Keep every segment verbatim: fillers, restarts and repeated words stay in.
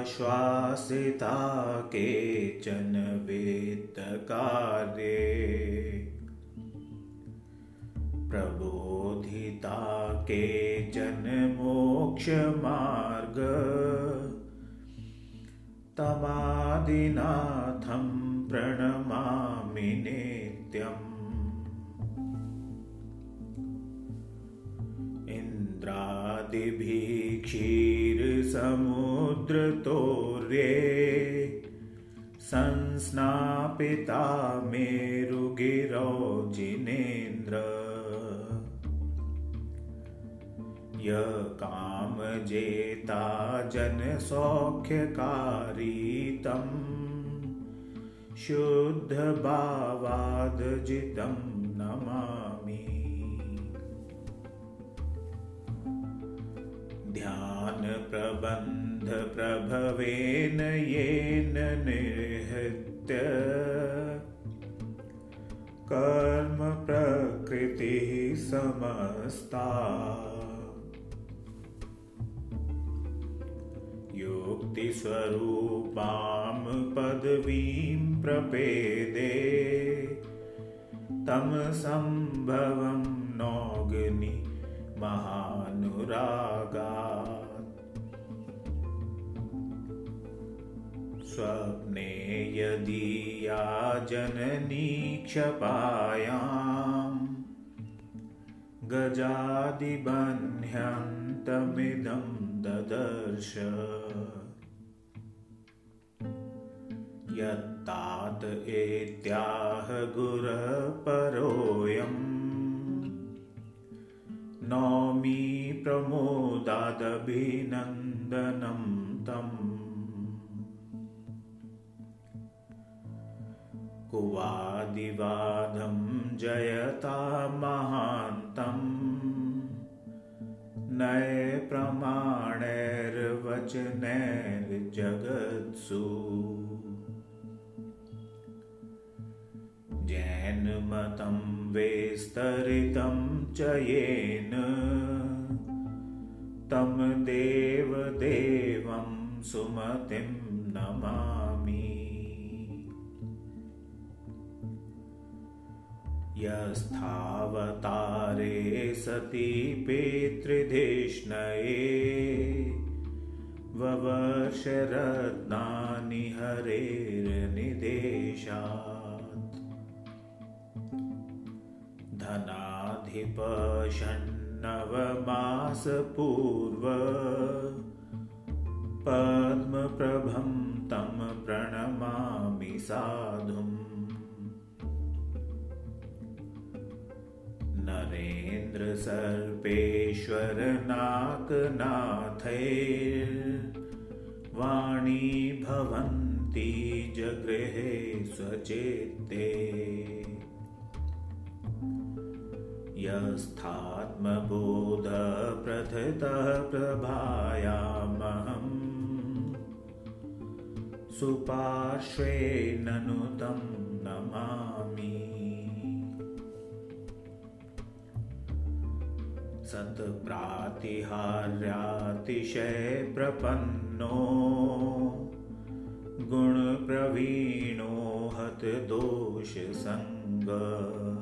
आश्वासिता केचन वेत्तकार्ये प्रबोधिता केचन मोक्षमार्ग तमादिनाथं प्रणमामि नित्यम्। इंद्रादिभिः क्षीरसमुद्रतोर्ये संस्नापिता मेरुगिरौ जिनेन्द्र। य कामजेता जनसौख्यकारी तं शुद्धभावादजितं नमामि। ध्यान प्रबंध प्रभवेन येन निर्हृत्य कर्म प्रकृति समस्ता। युक्ति स्वरूपाम पदवीं प्रपेदे तम संभवं नौगनि महानुरागात्। स्वप्ने यदि या जननी क्षपायां गजादिबह्यन्तमिदं ददर्श। यत्तात एत्याह गुरः परोऽयम् नौमी प्रमोदादभिनन्दनं तम्। कुवादिवादं जयता महान्तम् नये प्रमाणैर्वचनैर्जगत्सु। जैन मतं विस्तरितं च येन तं देवदेवं सुमतिं नमामि। यस्थावतारे सति पितृधिष्णये ववर्ष रत्नानि हरेर्निदेशात्। धनाधिप षण्णवमास पूर्व पद्मप्रभं तं प्रणमामि साधुम्। नरेन्द्र सर्पेश्वर नाकनाथैर्वाणी भवन्ति जगृहे स्वचेते। यस्थात्मबोध प्रथितः प्रभायामहं सुपार्श्वे ननुतं नमामि। सत्प्रातिहार्यातिशय प्रपन्नो गुणप्रवीणो हतदोषसङ्गः।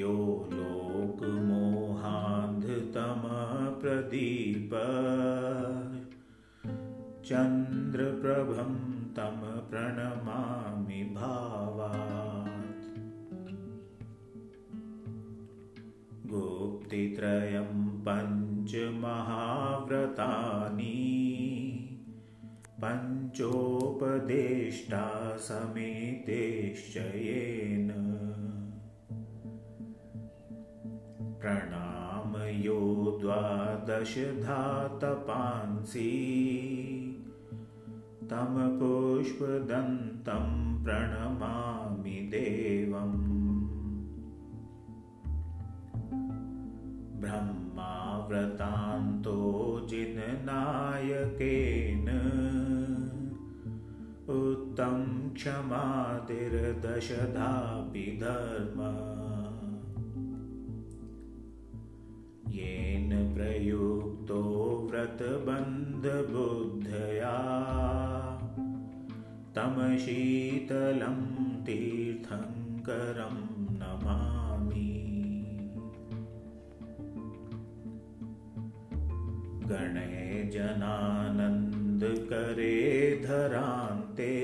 यो लोकमोहान्धतमः प्रदीपः चन्द्रप्रभं तं प्रणमामि भावात्। गुप्तित्रयं पञ्चमहाव्रतानि पञ्चोपदेष्टा समेतेश्च येन प्रणाम यो द्वादशधा तपांसि तं पुष्पदन्तं प्रणमामि देवम्। ब्रह्माव्रतान्तो जिननायकेन उत्तम क्षमादिर्दशधापि धर्मः। येन प्रयुक्तो व्रतबन्धबुद्धया तमशीतलं तीर्थंकरं नमामि। गणे जनानंद करे धरान्ते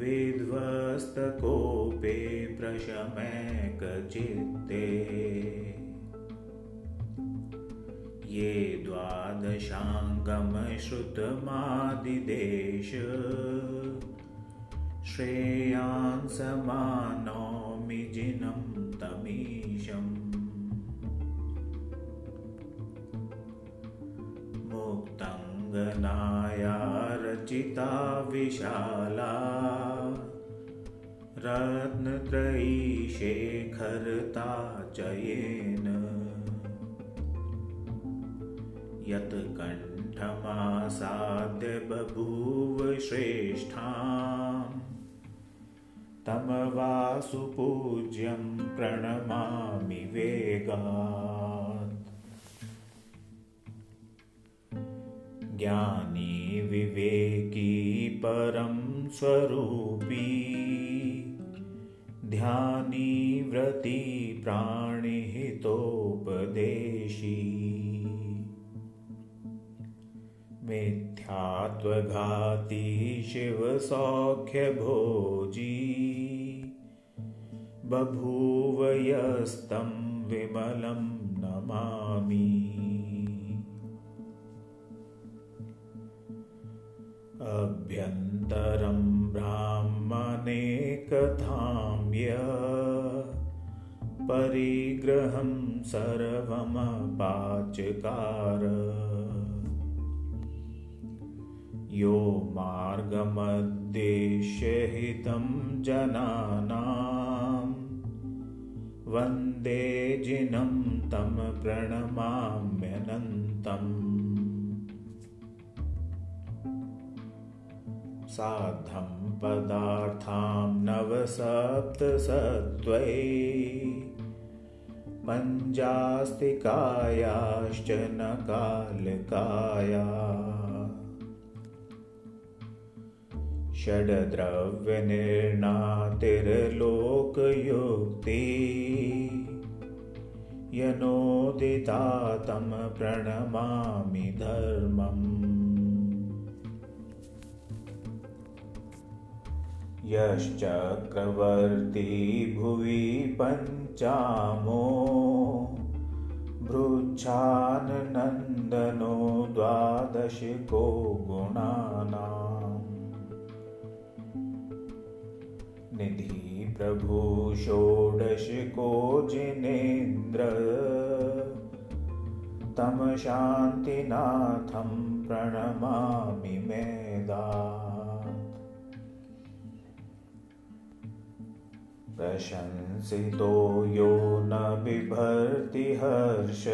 विध्वस्तकोपे प्रशमैक चित्ते। ये द्वादशांगम श्रुतमादिदेश श्रेयान् समानौमि जिनं तमीशम्। मुक्तांगनाया रचिता विशाला रत्नत्रयी शेखरता चयेन। यत्कण्ठमासाद्य बभूव श्रेष्ठां तमवासुपूज्यं प्रणमामि वेगात्। ज्ञानी विवेकी परं स्वरूपी ध्यानी व्रती प्राणिहितोपदेशी। मिथ्यात्वघाती शिवसौख्यभोजी बभूव यस्तं विमलं नमामि। अभ्यन्तरं ब्राह्मणेकथां परिग्रहं सर्वमपाचकार। यो मार्गमुद्दिश्य हितं जनानां वन्दे जिनं तं प्रणमाम्यनन्तम्। साधं पदार्थां नवसप्तसत्त्वै पञ्चास्तिकायाश्च नकालकाया। षड्द्रव्यनिर्णातिर्लोकयुक्ति यनोदिता तं प्रणमामि धर्मम्। यश्चक्रवर्ती भुवि पञ्चामो बृच्छाननन्दनो द्वादशिको गुणानां। निधि प्रभु षोडशिको जिनेन्द्र तं शान्तिनाथं प्रणमामि मेदा। प्रशंसितो यो न बिभर्ति हर्ष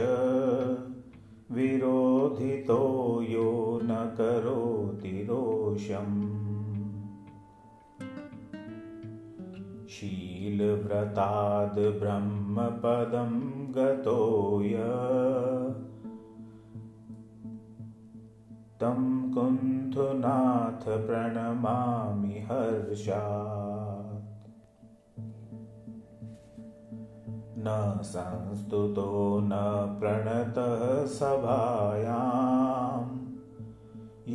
विरोधितो यो न करोति रोषम्। शीलव्रताद् ब्रह्मपदं गतो य तं कुन्थुनाथ प्रणमामि हर्षा। न संस्तुतो न प्रणतः सभायां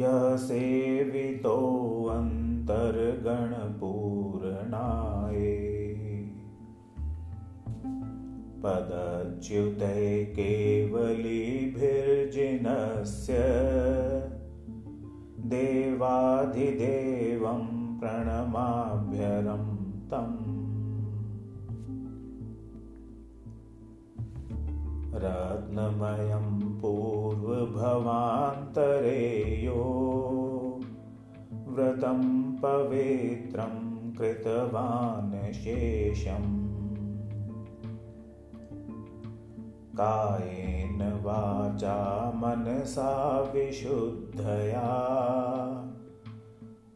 यः सेवितो अंतर्गणपूरणाये। पदच्युते केवलीभिर्जिनस्य देवाधिदेवं प्रणमाभ्यरं तम्। रत्नमयं पूर्वभवान्तरेयो व्रतं पवित्रं कृतवान् शेषम्। कायेन वाचा मनसा विशुद्धया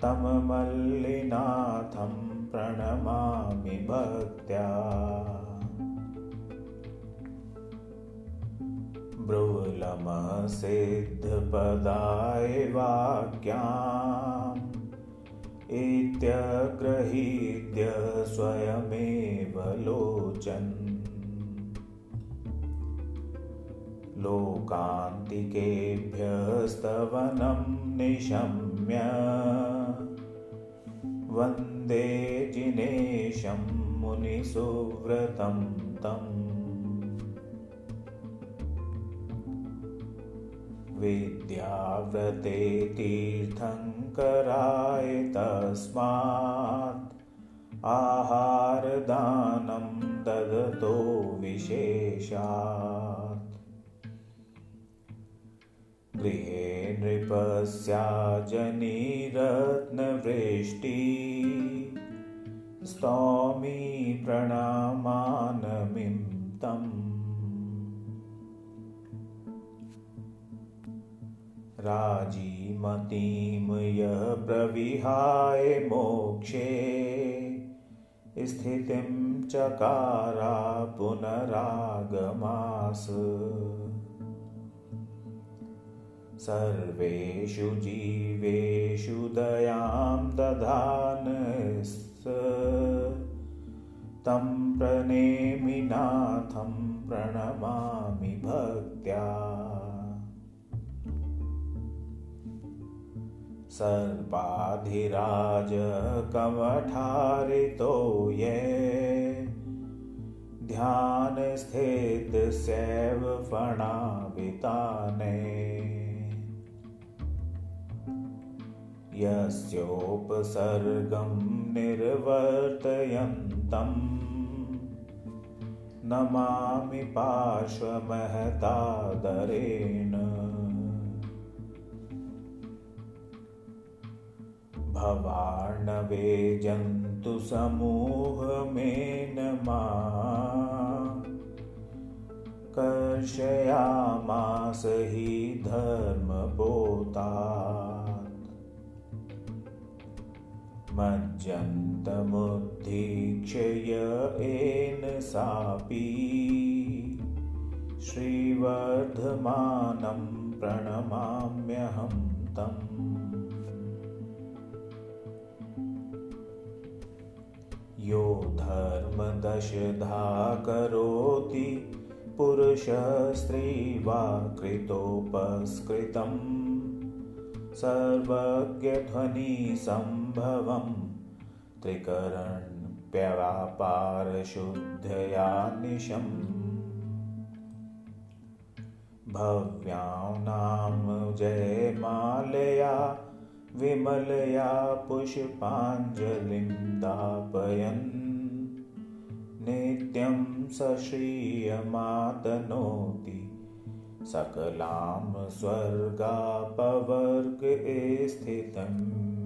तं मल्लिनाथं प्रणमामि भक्त्या। ब्रुवला सिद्धपदाय वाक्यां इत्यग्रहीत्य स्वयमेव लोचन् लोकान्तिकेभ्यस्तवनं निशम्य वन्दे जिनेशं मुनिसुव्रतं तम्। विद्याव्रते तीर्थंकराय तस्मात् आहारदानं ददतो विशेषात्। गृहे नृपस्या जनिरत्नवृष्टि स्तौमि प्रणामानमिं तम्। राजीमतीं यः प्रविहाय मोक्षे स्थितिं चकारा पुनरागमास। सर्वेषु जीवेषु दयां दधानस् तं प्रणेमि नाथं प्रणमामि भक्त्या। सर्पाधिराज कमठारितो ये ध्यान स्थित सैव फणाविताने। यस्योपसर्गं निर्वर्तयन्तं नमामि पार्श्वमहतादरेण। भवार्णवे जन्तु समूहमेन मां कर्षयामास हि धर्मपोतात्। मज्जन्तमुद्दीक्ष्य य एन सापि श्रीवर्धमानं प्रणमाम्यहं तम्। यो धर्मदशधा करोति पुरुषः स्त्री वा कृतोपस्कृतं सर्वज्ञध्वनिसम्भवं त्रिकरणव्यापारशुद्धया निशम्। भव्यां नाम जयमालया विमलया पुष्पाञ्जलिं दापयन् नित्यं सश्रियमातनोति सकलां स्वर्गापवर्ग स्थितम्।